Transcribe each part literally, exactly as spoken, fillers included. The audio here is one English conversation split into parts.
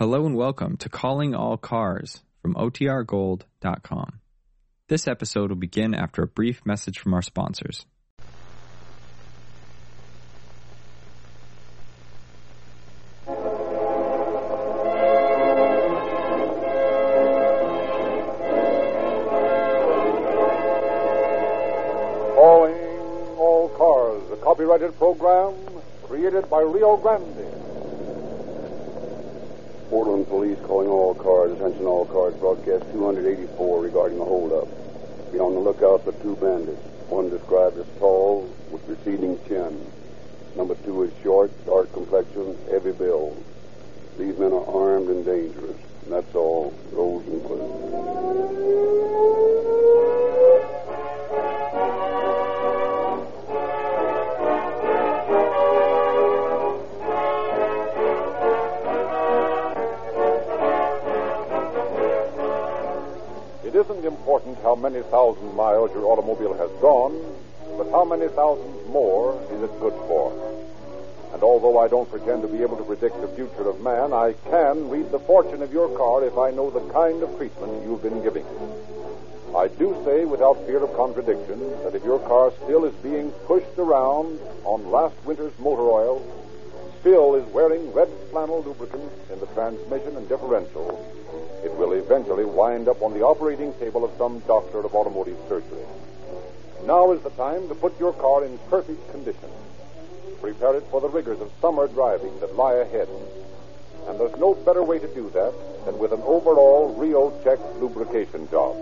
Hello and welcome to Calling All Cars from O T R Gold dot com. This episode will begin after a brief message from our sponsors. Calling All Cars, a copyrighted program created by Rio Grande. Portland Police calling all cars, attention all cars, broadcast two eighty-four regarding a holdup. Be on the lookout for two bandits. One described as tall with receding chin. Number two is short, dark complexion, heavy build. These men are armed and dangerous. And that's all. Roads included. It isn't important how many thousand miles your automobile has gone, but how many thousands more is it good for? And although I don't pretend to be able to predict the future of man, I can read the fortune of your car if I know the kind of treatment you've been giving it. I do say without fear of contradiction that if your car still is being pushed around on last winter's motor oil, still is wearing red flannel lubricant in the transmission and differential, it will eventually wind up on the operating table of some doctor of automotive surgery. Now is the time to put your car in perfect condition. Prepare it for the rigors of summer driving that lie ahead. And there's no better way to do that than with an overall Rio Check lubrication job.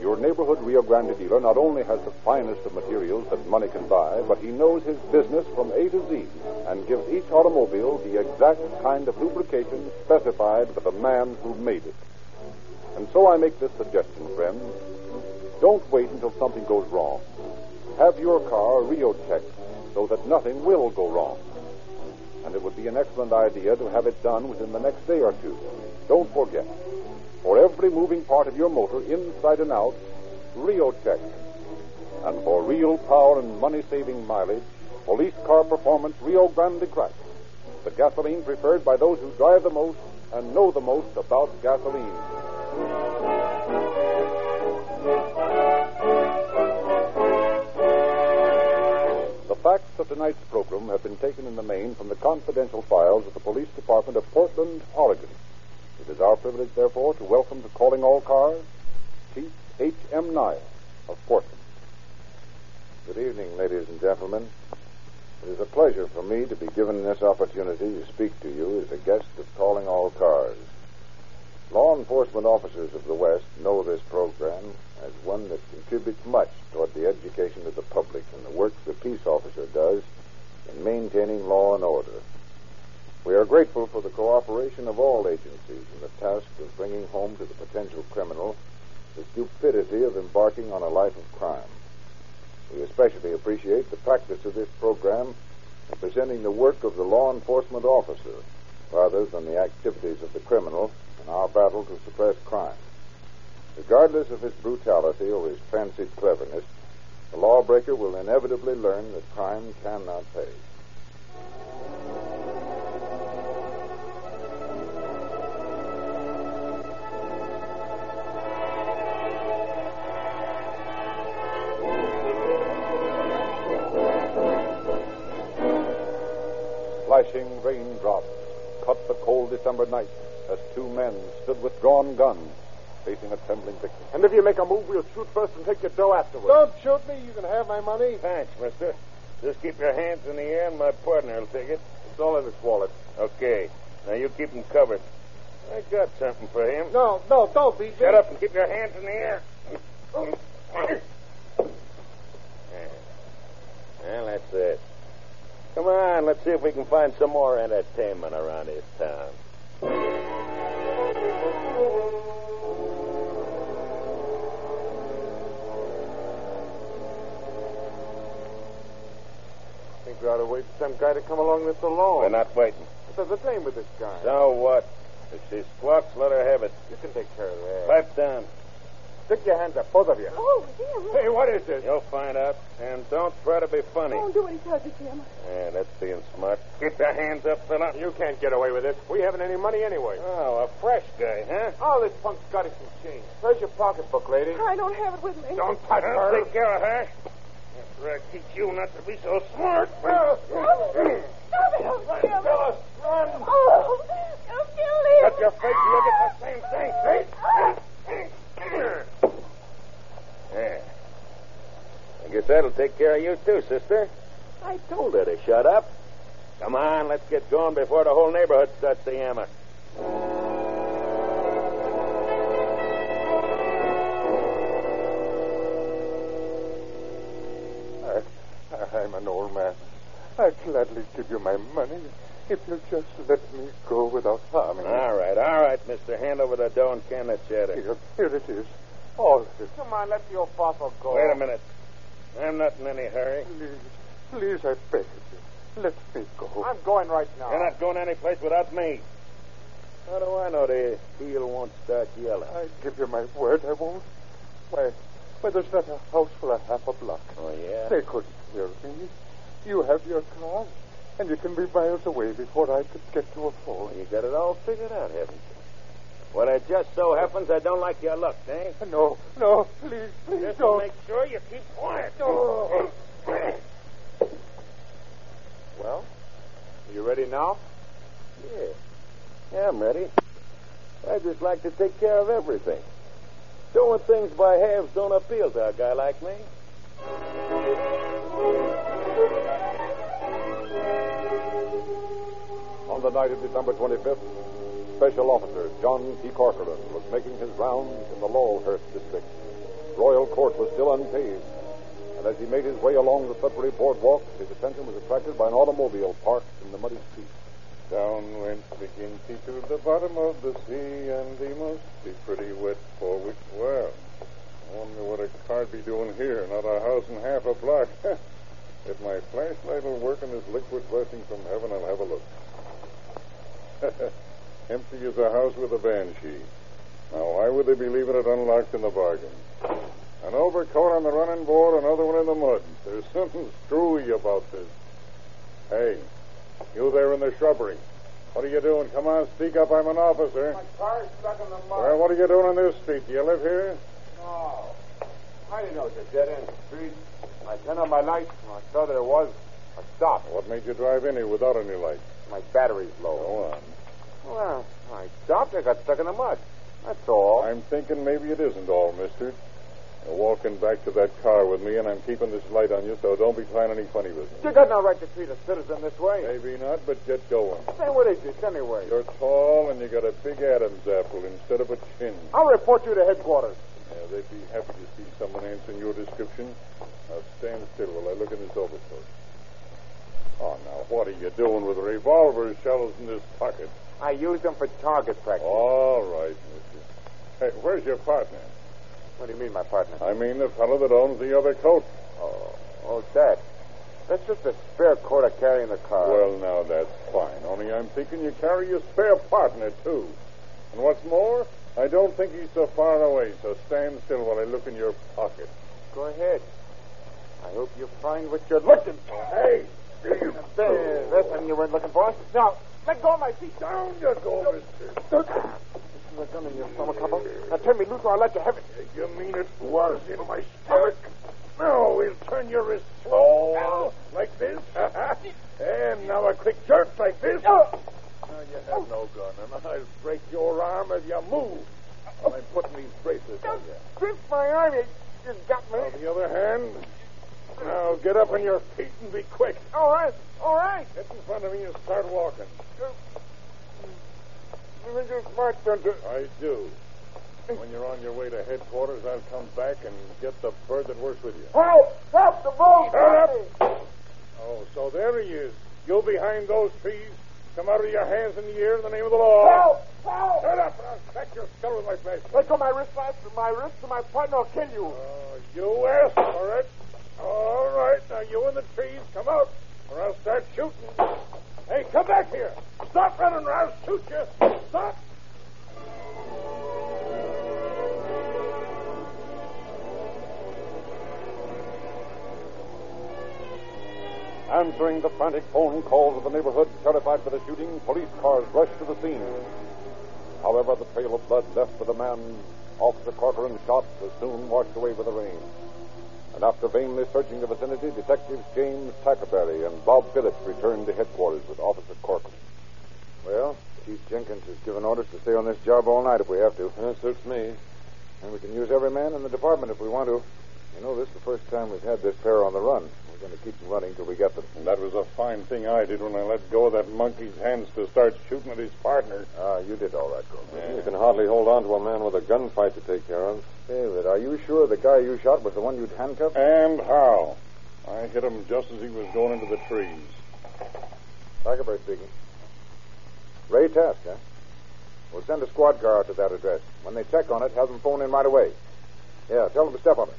Your neighborhood Rio Grande dealer not only has the finest of materials that money can buy, but he knows his business from A to Z and gives each automobile the exact kind of lubrication specified by the man who made it. And so I make this suggestion, friends. Don't wait until something goes wrong. Have your car Rio checked so that nothing will go wrong. And it would be an excellent idea to have it done within the next day or two. Don't forget. For every moving part of your motor, inside and out, Rio Check. And for real power and money-saving mileage, Police Car Performance Rio Grande Crack, the gasoline preferred by those who drive the most and know the most about gasoline. The facts of tonight's program have been taken in the main from the confidential files of the Police Department of Portland, Oregon. It is our privilege, therefore, to welcome to Calling All Cars, Chief H M. Niles of Portland. Good evening, ladies and gentlemen. It is a pleasure for me to be given this opportunity to speak to you as a guest of Calling All Cars. Law enforcement officers of the West know this program as one that contributes much toward the education of the public and the work the peace officer does in maintaining law and order. We are grateful for the cooperation of all agencies in the task of bringing home to the potential criminal the stupidity of embarking on a life of crime. We especially appreciate the practice of this program in presenting the work of the law enforcement officer rather than the activities of the criminal in our battle to suppress crime. Regardless of his brutality or his fancied cleverness, the lawbreaker will inevitably learn that crime cannot pay. Flashing raindrops cut the cold December night as two men stood with drawn guns facing a trembling victim. And if you make a move, we'll shoot first and take your dough afterwards. Don't shoot me. You can have my money. Thanks, mister. Just keep your hands in the air and my partner will take it. It's all in his wallet. Okay. Now you keep him covered. I got something for him. No, no, don't, B J. Shut up and keep your hands in the air. Well, that's it. Come on, let's see if we can find some more entertainment around this town. I think we ought to wait for some guy to come along that's alone. We're not waiting. But there's a thing with this guy. So what? If she squawks, let her have it. You can take care of that. Pipe down. Stick your hands up, both of you. Oh, dear. Hey, what is this? You'll find out. And don't try to be funny. Don't do what he tells you, Jim. Yeah, that's being smart. Get your hands up, fella. You can't get away with this. We haven't any money anyway. Oh, a fresh guy, huh? All this punk's got is some change. Where's your pocketbook, lady? I don't have it with me. Don't touch her. Take care of her. After I teach you not to be so smart. Stop it. Stop it. Run, Phyllis. Run. Oh, you'll kill me. Cut your face and you'll get the same thing, see? Yeah. I guess that'll take care of you, too, sister. I told her to shut up. Come on, let's get going before the whole neighborhood starts to yammer. I, I'm an old man. I'd gladly give you my money if you just let me go without harming me. All right, all right, mister. Hand over the dough and can the cheddar. Here, here it is. All of it. Come on, let your papa go. Wait a minute. I'm not in any hurry. Please, please, I beg of you. Let me go. I'm going right now. You're not going anyplace without me. How do I know the heel won't start yelling? I give you my word I won't. Why, why there's not a house for a half a block. Oh, yeah? They couldn't hear me. You have your car, and you can be miles away before I could get to a phone. Well, you got it all figured out, haven't you? Well, it just so happens I don't like your luck, eh? No, no, please, please just don't. Just make sure you keep quiet. Oh. Well, you ready now? Yeah. Yeah, I'm ready. I just like to take care of everything. Doing things by halves don't appeal to a guy like me. On the night of December twenty-fifth, Special Officer John T. Corcoran was making his rounds in the Lowellhurst district. Royal Court was still unpaved, and as he made his way along the slippery boardwalk, his attention was attracted by an automobile parked in the muddy street. Down went the Ginty to the bottom of the sea, and he must be pretty wet for which well. I wonder what a car'd be doing here, not a house and half a block. If my flashlight will work and this liquid blessing from heaven, I'll have a look. Empty as a house with a banshee. Now, why would they be leaving it unlocked in the bargain? An overcoat on the running board, another one in the mud. There's something screwy about this. Hey, you there in the shrubbery. What are you doing? Come on, speak up. I'm an officer. My car's stuck in the mud. Well, what are you doing on this street? Do you live here? No. I didn't know it's a dead-end street. I turned on my lights, and I saw there was a stop. What made you drive in here without any lights? My battery's low. Go on. Well, I stopped. I got stuck in the mud. That's all. I'm thinking maybe it isn't all, mister. You're walking back to that car with me, and I'm keeping this light on you, so don't be trying any funny business. You got no right to treat a citizen this way. Maybe not, but get going. Say, what is this, anyway? You're tall, and you got a big Adam's apple instead of a chin. I'll report you to headquarters. Yeah, they'd be happy to see someone answering your description. Now, stand still while I look in this overcoat. Oh, now, what are you doing with revolver shells in this pocket? I use them for target practice. All right, mister. Hey, where's your partner? What do you mean, my partner? I mean the fellow that owns the other coat. Oh, oh, that. That's just a spare coat I carry in the car. Well, now, that's fine. Only I'm thinking you carry your spare partner, too. And what's more, I don't think he's so far away, so stand still while I look in your pocket. Go ahead. I hope you find what you're looking for. Hey! There, that's something you weren't looking for. Now, let go of my feet. Down you go, mister. This is a gun in your stomach, Papa. Now turn me loose or I'll let you have it. You mean it was in my stomach? No, we'll turn your wrist slow, like this. And now a quick jerk like this. Now you have no gun, and I'll break your arm if you move. I'm putting these braces on you. Grip my arm. You just got me. On the other hand... Now, get up on your feet and be quick. All right, all right. Get in front of me and start walking. You think you're smart, don't you? I do. When you're on your way to headquarters, I'll come back and get the bird that works with you. Help! Help! The bull! Shut up! Oh, so there he is. You behind those trees. Come out of your hands in the air in the name of the law. Help! Help! Shut up, and I'll crack your skull with my flashlight. Let go my wrist, my wrist, and my partner will kill you. Oh, you asked for it. All right, now you in the trees, come out, or I'll start shooting. Hey, come back here. Stop running, or I'll shoot you. Stop. Answering the frantic phone calls of the neighborhood terrified for the shooting, police cars rushed to the scene. However, the trail of blood left for the man Officer Corcoran shot was soon washed away with the rain. And after vainly searching the vicinity, Detectives James Tackaberry and Bob Phillips returned to headquarters with Officer Corcoran. Well, Chief Jenkins has given orders to stay on this job all night if we have to. That suits me. And we can use every man in the department if we want to. You know, this is the first time we've had this pair on the run. We're going to keep them running till we get them. And that was a fine thing I did when I let go of that monkey's hands to start shooting at his partner. Ah, you did all that, Corcoran. Yeah. You can hardly hold on to a man with a gunfight to take care of. David, are you sure the guy you shot was the one you'd handcuffed? And how? I hit him just as he was going into the trees. Tackaberry speaking. Ray Task, huh? We'll send a squad car out to that address. When they check on it, have them phone in right away. Yeah, tell them to step on it.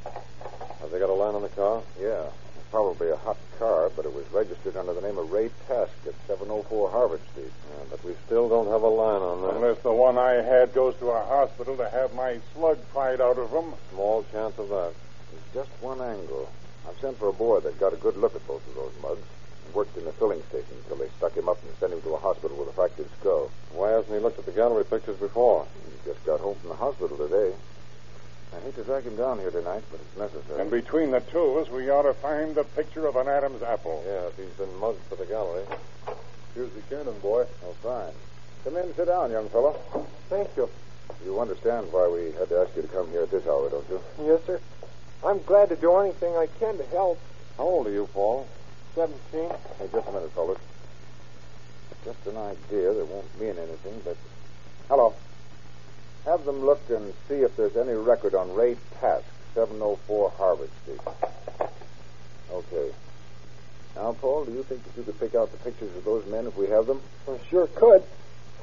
Have they got a line on the car? Yeah. It's probably a hot car, but it was registered under the name of Ray Task at seven oh four Harvard Street. Yeah, but we still don't have a line on that. Unless the one I had goes to a hospital to have my slug pried out of him. Small chance of that. There's just one angle. I've sent for a boy that got a good look at both of those mugs and worked in the filling station until they stuck him up and sent him to a hospital with a fractured skull. Why hasn't he looked at the gallery pictures before? He just got home from the hospital today. I hate to drag him down here tonight, but it's necessary. And between the two of us, we ought to find the picture of an Adam's apple. Yeah, if he's been mugged for the gallery. Here's the cannon, boy. Oh, fine. Come in and sit down, young fellow. Thank you. You understand why we had to ask you to come here at this hour, don't you? Yes, sir. I'm glad to do anything I can to help. How old are you, Paul? Seventeen. Hey, just a minute, fellas. Just an idea that won't mean anything, but... Hello. Have them look and see if there's any record on Ray Task, seven oh four Harvard Street. Okay. Now, Paul, do you think that you could pick out the pictures of those men if we have them? Well, sure could.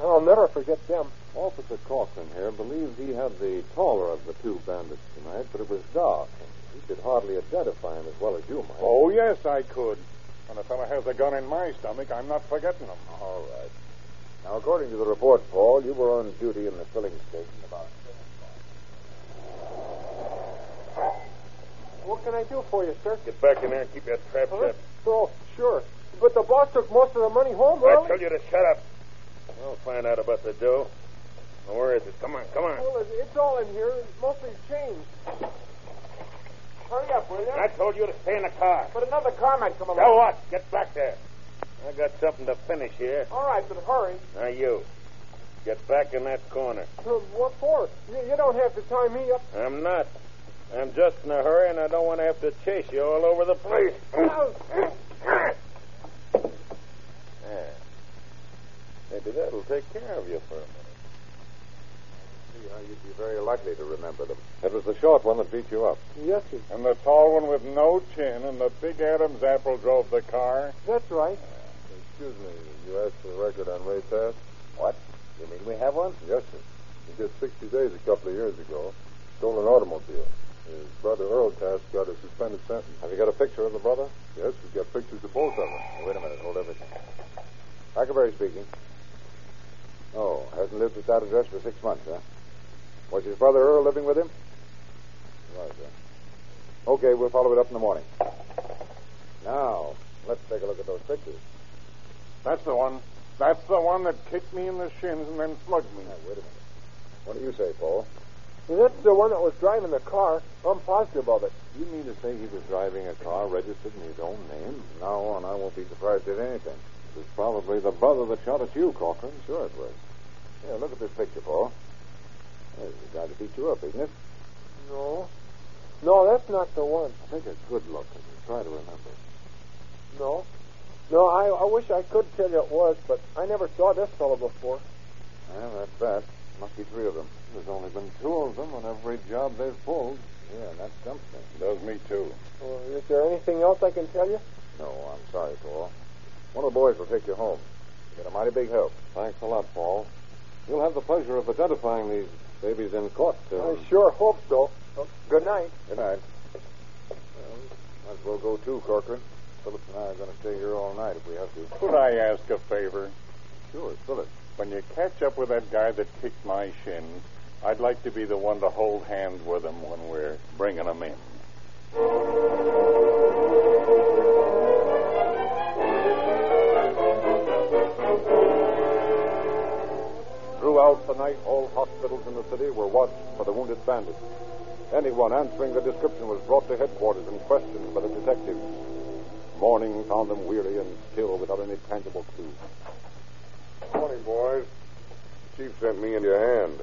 I'll never forget them. Officer Corcoran here believes he had the taller of the two bandits tonight, but it was dark. He could hardly identify him as well as you might. Oh, yes, I could. When a fellow has a gun in my stomach, I'm not forgetting him. All right. Now, according to the report, Paul, you were on duty in the filling station about seven o'clock. What can I do for you, sir? Get back in there and keep that trap huh? shut. Oh, sure. But the boss took most of the money home, right? I tell you to shut up. We'll find out about the dough. Now, where is it? Come on, come on. Well, it's all in here. It's mostly change. Hurry up, will you? I told you to stay in the car. But another car might come along. Now what? Get back there. I got something to finish here. All right, but hurry. Now, you. Get back in that corner. Uh, what for? You, you don't have to tie me up. I'm not. I'm just in a hurry, and I don't want to have to chase you all over the place. Yeah. Maybe that'll take care of you for a minute. Yeah, you'd be very likely to remember them. It was the short one that beat you up. Yes, sir. And the tall one with no chin and the big Adam's apple drove the car. That's right. Excuse me, you asked for a record on Ray Task? What? You mean we have one? Yes, sir. He did sixty days a couple of years ago. Stole an automobile. His brother Earl Task got a suspended sentence. Have you got a picture of the brother? Yes, we've got pictures of both of them. Hey, wait a minute, hold everything. Tackaberry speaking. Oh, hasn't lived at that address for six months, huh? Was his brother Earl living with him? Right, sir. Okay, we'll follow it up in the morning. Now, let's take a look at those pictures. That's the one. That's the one that kicked me in the shins and then slugged me. Now, wait a minute. What do you say, Paul? That's the one that was driving the car. I'm positive of it. You mean to say he was driving a car registered in his own name? From now on, I won't be surprised at anything. It was probably the brother that shot at you, Corcoran. Sure it was. Yeah, look at this picture, Paul. There's the guy to beat you up, isn't it? No. No, that's not the one. Take a good look at it. Try to remember. No. No, I, I wish I could tell you it was, but I never saw this fellow before. Well, that's that. Must be three of them. There's only been two of them on every job they've pulled. Yeah, that's something. It does me, too. Well, is there anything else I can tell you? No, I'm sorry, Paul. One of the boys will take you home. You get a mighty big help. Thanks a lot, Paul. You'll have the pleasure of identifying these babies in court, too. I sure hope so. Well, good night. Good night. Well, might as well go, too, Corcoran. Phillips and I are going to stay here all night if we have to. Could I ask a favor? Sure, Phillips. When you catch up with that guy that kicked my shin, I'd like to be the one to hold hands with him when we're bringing him in. Throughout the night, all hospitals in the city were watched for the wounded bandits. Anyone answering the description was brought to headquarters and questioned by the detectives. Morning found them weary and still without any tangible clue. Morning, boys. The chief sent me in your hand.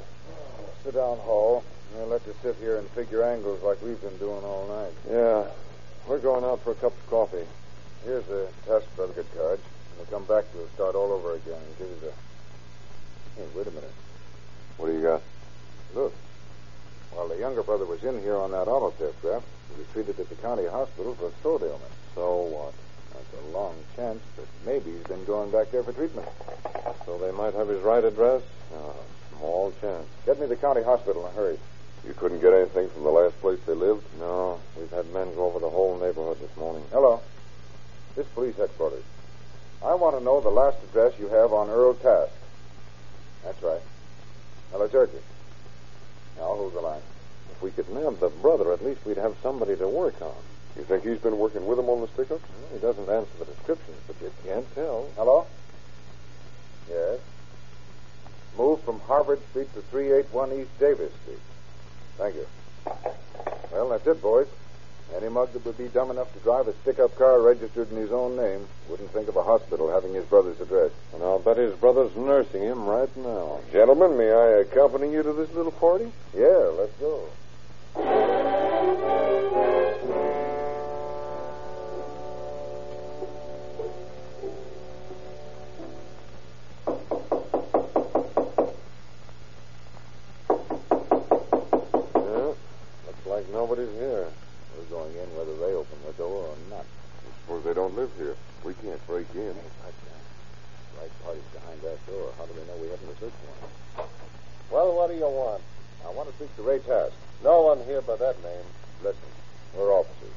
Sit down, Hall. They'll let you sit here and figure angles like we've been doing all night. Yeah. We're going out for a cup of coffee. Here's the task certificate, Sarge. We'll come back to it, start all over again, and give you the... Hey, wait a minute. What do you got? Look. While the younger brother was in here on that auto theft graft, he was treated at the county hospital for a throat ailment. So what? That's a long chance that maybe he's been going back there for treatment. So they might have his right address? No, small chance. Get me to the county hospital in a hurry. You couldn't get anything from the last place they lived? No. We've had men go over the whole neighborhood this morning. Hello. This police headquarters. I want to know the last address you have on Earl Task. That's right. Hello, Turkey. Now, hold the line. If we could nab the brother, at least we'd have somebody to work on. You think he's been working with him on the stick-ups? Well, he doesn't answer the descriptions, but you can't tell. Hello? Yes? Moved from Harvard Street to three eighty-one East Davis Street. Thank you. Well, that's it, boys. Any mug that would be dumb enough to drive a stick-up car registered in his own name wouldn't think of a hospital having his brother's address. And I'll bet his brother's nursing him right now. Gentlemen, may I accompany you to this little party? Yeah, let's go. Yeah, looks like nobody's here. We're going in whether they open the door or not. I suppose they don't live here. We can't break in. Right, right. Right party's behind that door. How do they know we haven't a search warrant? Well, what do you want? I want to speak to Ray Task. No one here by that name. Listen, we're officers.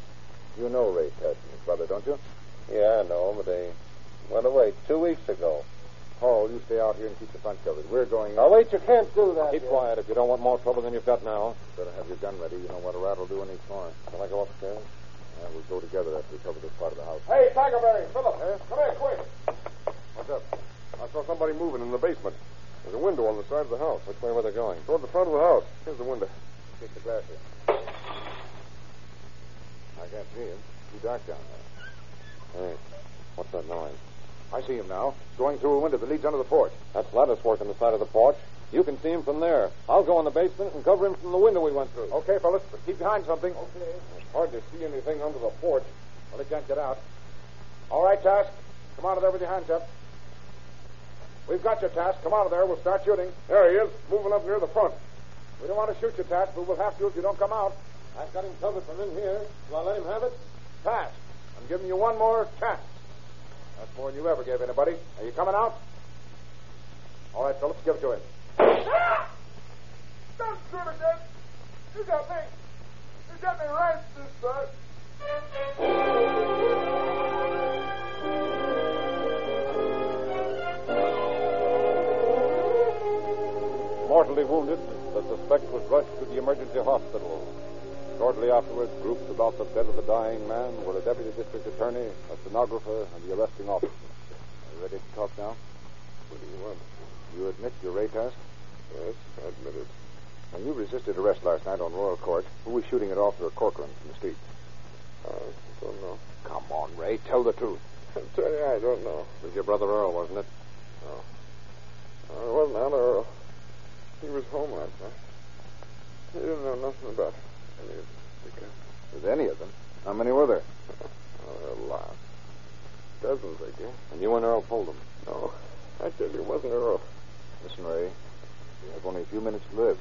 You know Ray Task and his brother, don't you? Yeah, I know, but they went away two weeks ago. Hall, you stay out here and keep the front covered. We're going in. Now, wait, you can't do that. Keep yet. Quiet if you don't want more trouble than you've got now. Better have your gun ready. You know what a rat'll do in each corner. Shall I go upstairs? Yeah, we'll go together after we cover this part of the house. Hey, Tackaberry, Phillips, huh? Come here, quick. What's up? I saw somebody moving in the basement. There's a window on the side of the house. Which way were they going? Toward the front of the house. Here's the window. Take the glass here. I can't see him. Too dark down there. Hey, what's that noise? I see him now, going through a window that leads under the porch. That's lattice work on the side of the porch. You can see him from there. I'll go in the basement and cover him from the window we went through. Okay, fellas, but keep behind something. Okay. It's hard to see anything under the porch. Well, they can't get out. All right, Task. Come out of there with your hands up. We've got your Task. Come out of there. We'll start shooting. There he is, moving up near the front. We don't want to shoot your Task, but we'll have to if you don't come out. I've got him covered from in here. Shall I let him have it? Task, I'm giving you one more chance. That's more than you ever gave anybody. Are you coming out? All right, Phillips, give it to him. Ah! Don't shoot it, Dad. You got me. You got me right this time. Mortally wounded, the suspect was rushed to the emergency hospital. Shortly afterwards, groups about the bed of the dying man were a deputy district attorney, a stenographer, and the arresting officer. Are you ready to talk now? What do you want? You admit your Ray Task? Yes, I admit it. Now, you resisted arrest last night on Royal Court. Who was shooting at Officer Corcoran from the street? I don't know. Come on, Ray, tell the truth. I'm telling you, I don't know. It was your brother Earl, wasn't it? No. No, it wasn't Anna Earl. He was home last night. He didn't know nothing about it. Any of them. With any of them? How many were there? Oh, a lot. Dozens, I guess. And you and Earl pulled them? No. I tell you, it wasn't Earl. Listen, Ray, you have only a few minutes to live.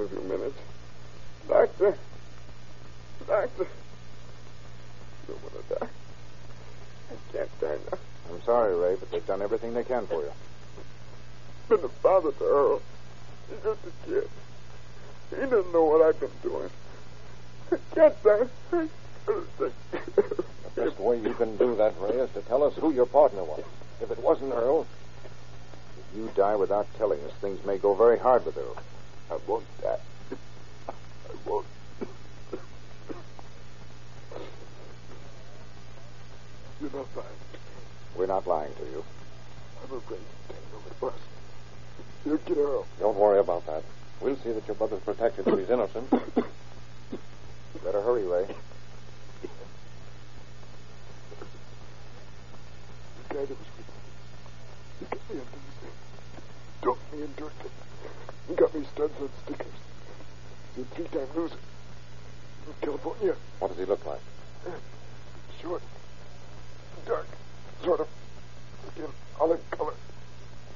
A few minutes? Doctor. Doctor. I don't want to die. I can't die now. I'm sorry, Ray, but they've done everything they can for you. I've been a father to Earl. He's just a kid. He didn't know what I've been doing. I can't die. The best way you can do that, Ray, is to tell us who your partner was. If it wasn't Earl... If you die without telling us, things may go very hard with Earl. I won't die. I won't. You're not lying. We're not lying to you. I'm afraid to take over the bus. You too. Don't worry about that. We'll see that your brother's protected if he's innocent. Better hurry, Ray. The guy that was with me, he got me into the thing. Talked me into it. He got me studs on stickers. He's a three-time loser. From California. What does he look like? Short. Dark. Sort of. Again, olive color.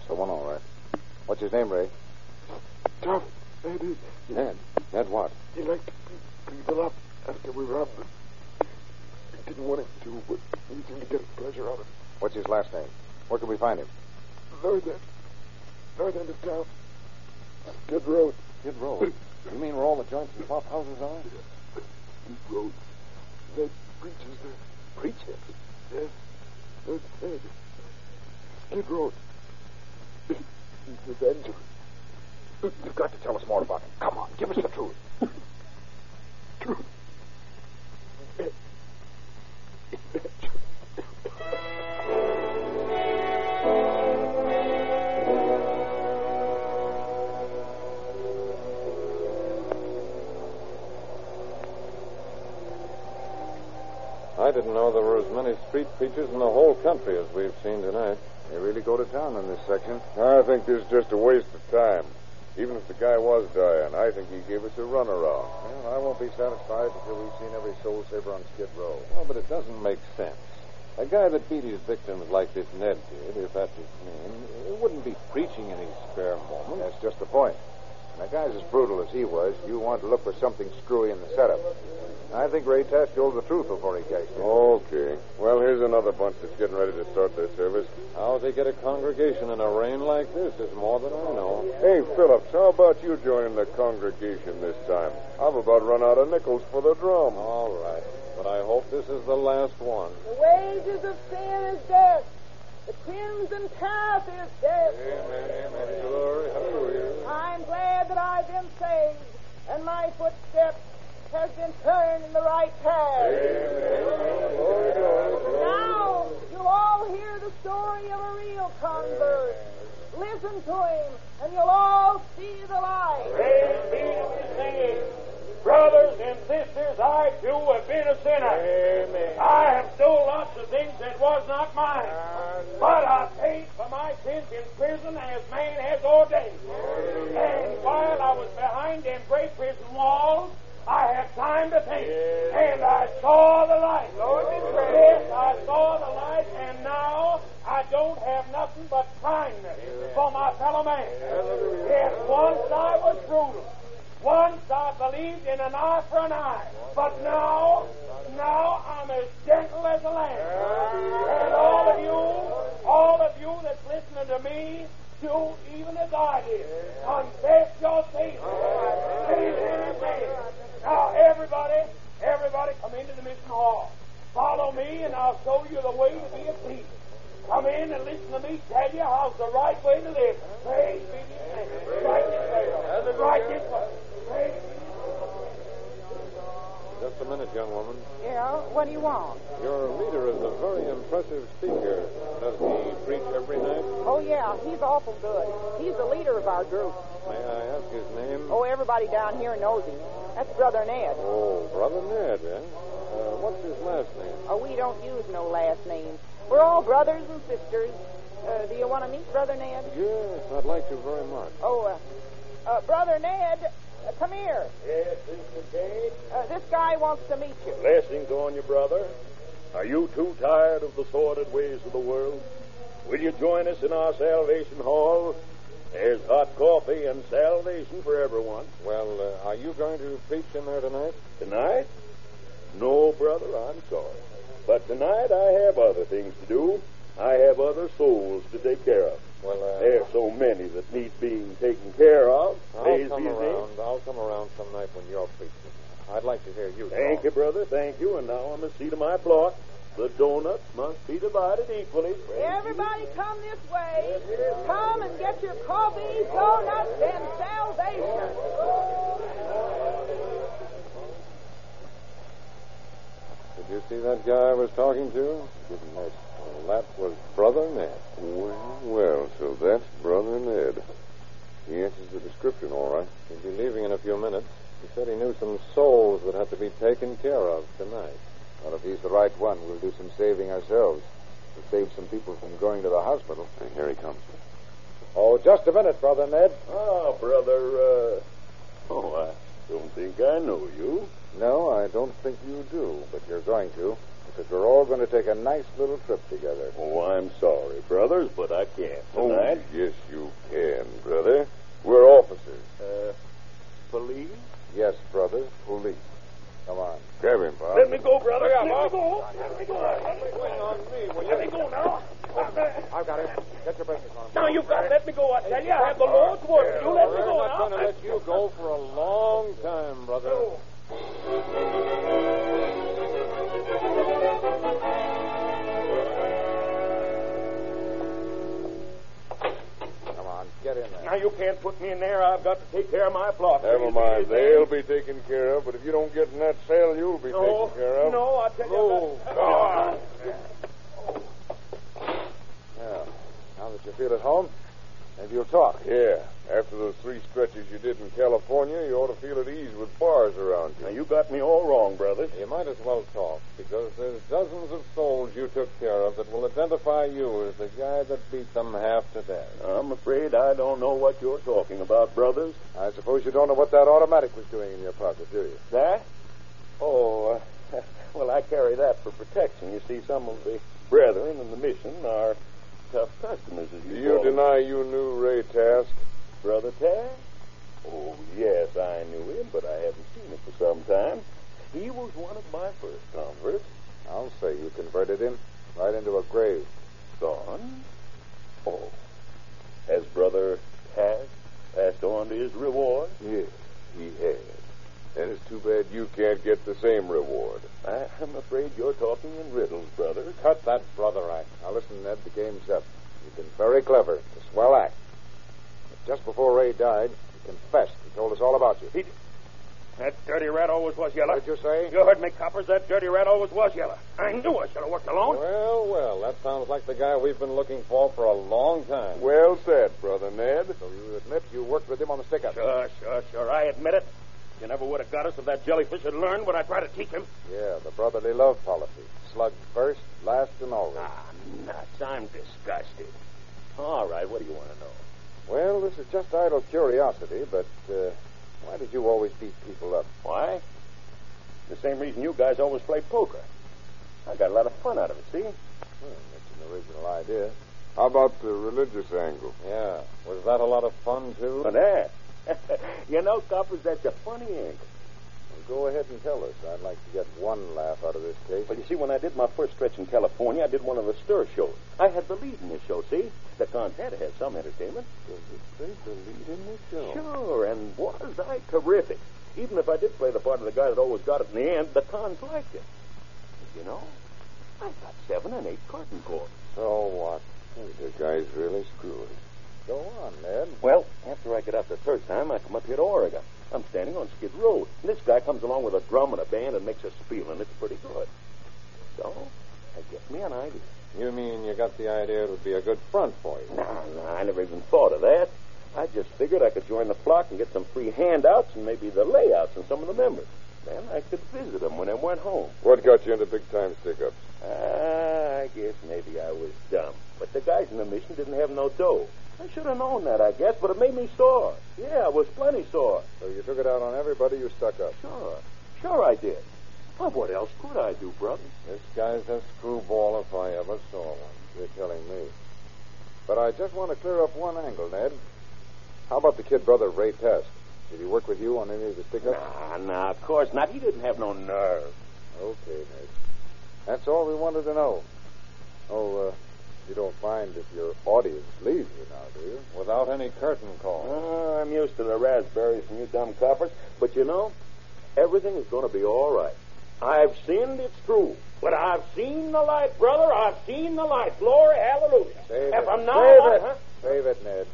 Someone all right. What's his name, Ray? Tough. Eddie. Ned. Ned what? He liked to beat people up after we robbed him. I didn't want him to, but he seemed to get a pleasure out of it. What's his last name? Where can we find him? North end. North end of town. Skid Road. Skid Road? You mean where all the joints and pop houses are? Skid Road. Ned preaches there. Preaches? Yes. That's Ned. Skid Road. He's evangelist. You've got to tell us more about him. Come on, give us the truth. Truth. I didn't know there were as many street preachers in the whole country as we've seen tonight. They really go to town in this section. I think this is just a waste of time. Even if the guy was dying, I think he gave us a runaround. Well, I won't be satisfied until we've seen every soul saver on Skid Row. Well, but it doesn't make sense. A guy that beat his victims like this Ned did, if that's his name, it wouldn't be preaching in his spare moment. That's just the point. When a guy's as brutal as he was, you want to look for something screwy in the setup. I think Ray Task told the truth before he cashed in. Okay. Well, here's another bunch that's getting ready to start their service. How they get a congregation in a rain like this is more than I know. Hey, Phillips, how about you joining the congregation this time? I've about run out of nickels for the drum. All right. But I hope this is the last one. The wages of sin is death. The crimson path is death. Amen, amen. Glory, hallelujah. I'm glad that I've been saved, and my footsteps has been turned in the right path. Amen. Now, you'll all hear the story of a real convert. Listen to him, and you'll all see the light. Praise be to his name. Brothers and sisters, I, too, have been a sinner. Amen. I have stole lots of things that was not mine. Amen. But I paid for my sins in prison as man has ordained. Amen. And while I was behind them great prison walls, I had time to think, and I saw the light. Lord, yes, I saw the light, and now I don't have nothing but kindness for my fellow man. Yes, once I was brutal. Once I believed in an eye for an eye. But now, now I'm as gentle as a lamb. And all of you, all of you that's listening to me, do even as I did. Confess your sins. Now, everybody, everybody come into the mission hall. Follow me, and I'll show you the way to be a priest. Come in and listen to me tell you how's the right way to live. Praise be to His name. Right this way. Right this way. Praise be to His name. Just a minute, young woman. Yeah? What do you want? Your leader is a very impressive speaker. Does he preach every night? Oh, yeah. He's awful good. He's the leader of our group. May I ask his name? Oh, everybody down here knows him. That's Brother Ned. Oh, Brother Ned, eh? Uh, what's his last name? Oh, we don't use no last names. We're all brothers and sisters. Uh, do you want to meet Brother Ned? Yes, I'd like to very much. Oh, uh, uh, Brother Ned, uh, come here. Yes, Sister Jane? Uh, this guy wants to meet you. Blessings on you, brother. Are you too tired of the sordid ways of the world? Will you join us in our Salvation Hall? There's hot coffee and salvation for everyone. Well, uh, are you going to preach in there tonight? Tonight? No, brother, I'm sorry. But tonight I have other things to do. I have other souls to take care of. Well, uh, there are so many that need being taken care of. I'll come around. I'll come around some night when you're preaching. I'd like to hear you. Thank you, brother. Thank you. And now I'm a seat of my plot. The donuts must be divided equally. Everybody come this way. Come and get your coffee, donuts, and salvation. Did you see that guy I was talking to? Didn't I? Well, that was Brother Ned. Well, well, so that's Brother Ned. He answers the description, all right. He'll be leaving in a few minutes. He said he knew some souls would have to be taken care of tonight. Well, if he's the right one, we'll do some saving ourselves. We'll save some people from going to the hospital. And here he comes. Oh, just a minute, Brother Ned. Oh, Brother, uh... Oh, I don't think I know you. No, I don't think you do, but you're going to. Because we're all going to take a nice little trip together. Oh, I'm sorry, brothers, but I can't tonight. Oh, yes, you can, brother. We're officers. Uh, police? Yes, brother, police. Come on. Grab him, Bob. Let me go, brother. Let me go. Let me go. Let me go now. I've got it. Get your bases on him. Now, you've got to let me go, I tell you. I have the Lord's word. You let me go now. I'm not going to let you go for a long time, brother. Get in there. Now, you can't put me in there. I've got to take care of my flock. Never mind. They'll be taken care of, but if you don't get in that cell, you'll be no, taken care of. No, I'll tell you. Oh, God. Now, now that you feel at home, maybe you'll talk. Yeah. After those three stretches you did in California, you ought to feel at ease with bars around you. Now, you got me all wrong, brother. You might as well talk, because there's dozens of souls you took care of that will identify you as the guy that beat them half to death. I'm afraid I don't know what you're talking about, brothers. I suppose you don't know what that automatic was doing in your pocket, do you? That? Oh, uh, well, I carry that for protection. You see, some of the brethren in the mission are tough customers, as you Do you deny them. You knew Ray Task? Brother Task? Oh, yes, I knew him, but I haven't seen him for some time. He was one of my first converts. I'll say you converted him right into a grave. Gone? Oh. Has Brother Task passed on to his reward? Yes, he has. And it's too bad you can't get the same reward. I, I'm afraid you're talking in riddles, brother. Cut that brother act. Now listen, Ned, the game's up. You've been very clever. It's a swell act. Just before Ray died, he confessed. He told us all about you. He did. That dirty rat always was yellow. What did you say? You heard me, coppers. That dirty rat always was yellow. I knew I should have worked alone. Well, well, that sounds like the guy we've been looking for for a long time. Well said, Brother Ned. So you admit you worked with him on the stick-up? Sure, sure, sure. I admit it. You never would have got us if that jellyfish had learned what I tried to teach him. Yeah, the brotherly love policy. Slug first, last, and always. Ah, nuts. I'm disgusted. All right, what do you want to know? Well, this is just idle curiosity, but uh, why did you always beat people up? Why? The same reason you guys always play poker. I got a lot of fun out of it, see? Hmm, that's an original idea. How about the religious angle? Yeah. Was that a lot of fun, too? Fun ass. You know, coppers, that's a funny angle. Well, go ahead and tell us. I'd like to get one laugh out of this case. Well, you see, when I did my first stretch in California, I did one of the stir shows. I had the lead in this show, see? The cons had to have some entertainment. Does it take the lead in this show? Sure, and was I terrific. Even if I did play the part of the guy that always got it in the end, the cons liked it. You know, I got seven and eight curtain calls. So what? The guy's really screwed. Go on, Ned. Well, after I get out the third time, I come up here to Oregon. I'm standing on Skid Road, and this guy comes along with a drum and a band and makes a spiel, and it's pretty good. So, I get me an idea. You mean you got the idea it would be a good front for you? No, no, I never even thought of that. I just figured I could join the flock and get some free handouts and maybe the layouts and some of the members. Then I could visit them when I went home. What got you into big-time stick-ups? Uh, I guess maybe I was dumb. But the guys in the mission didn't have no dough. I should have known that, I guess, but it made me sore. Yeah, it was plenty sore. So you took it out on everybody you stuck up? Sure. Sure I did. But what else could I do, brother? This guy's a screwball if I ever saw one. You're telling me. But I just want to clear up one angle, Ned. How about the kid brother, Ray Task? Did he work with you on any of the stick-ups? Nah, nah, of course not. He didn't have no nerve. Okay, Ned. That's all we wanted to know. Oh, uh... you don't mind if your audience leaves you now, do you? Without any curtain call. Oh, I'm used to the raspberries from you dumb coppers. But you know, everything is going to be all right. I've sinned, it's true. But I've seen the light, brother. I've seen the light. Glory, hallelujah. Save if it. I'm not... Save it. Huh? Save it, Ned.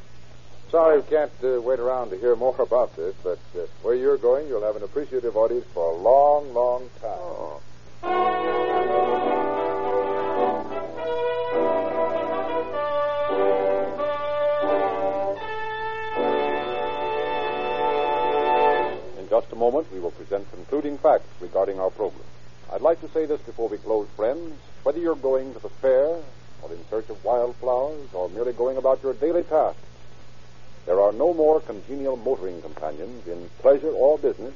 Sorry we can't uh, wait around to hear more about this, but uh, where you're going, you'll have an appreciative audience for a long, long time. Oh. just a moment, we will present concluding facts regarding our program. I'd like to say this before we close, friends. Whether you're going to the fair, or in search of wildflowers, or merely going about your daily tasks, there are no more congenial motoring companions in pleasure or business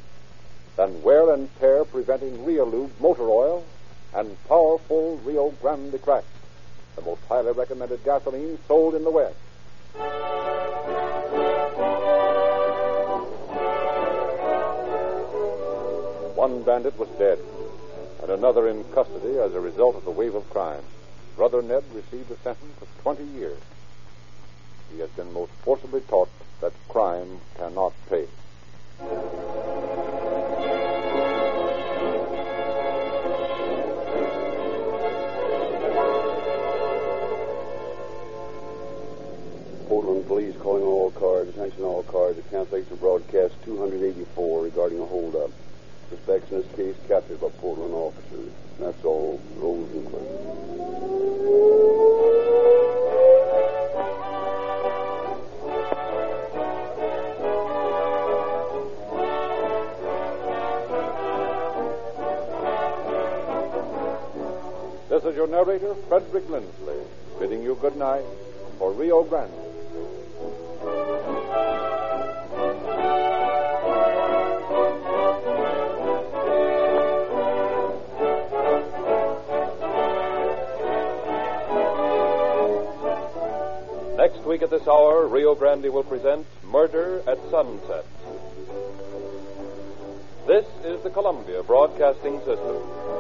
than wear and tear preventing Rio Lube motor oil and powerful Rio Grande crack, the most highly recommended gasoline sold in the West. One bandit was dead, and another in custody as a result of the wave of crime. Brother Ned received a sentence of twenty years. He has been most forcibly taught that crime cannot pay. Portland Police calling all cars, attention all cars, it translates to broadcast two eighty-four regarding a holdup. Suspects in this case captured by Portland officers. That's all. Rolls and This is your narrator, Frederick Lindsley, bidding you good night for Rio Grande. Next week at this hour, Rio Grande will present Murder at Sunset. This is the Columbia Broadcasting System.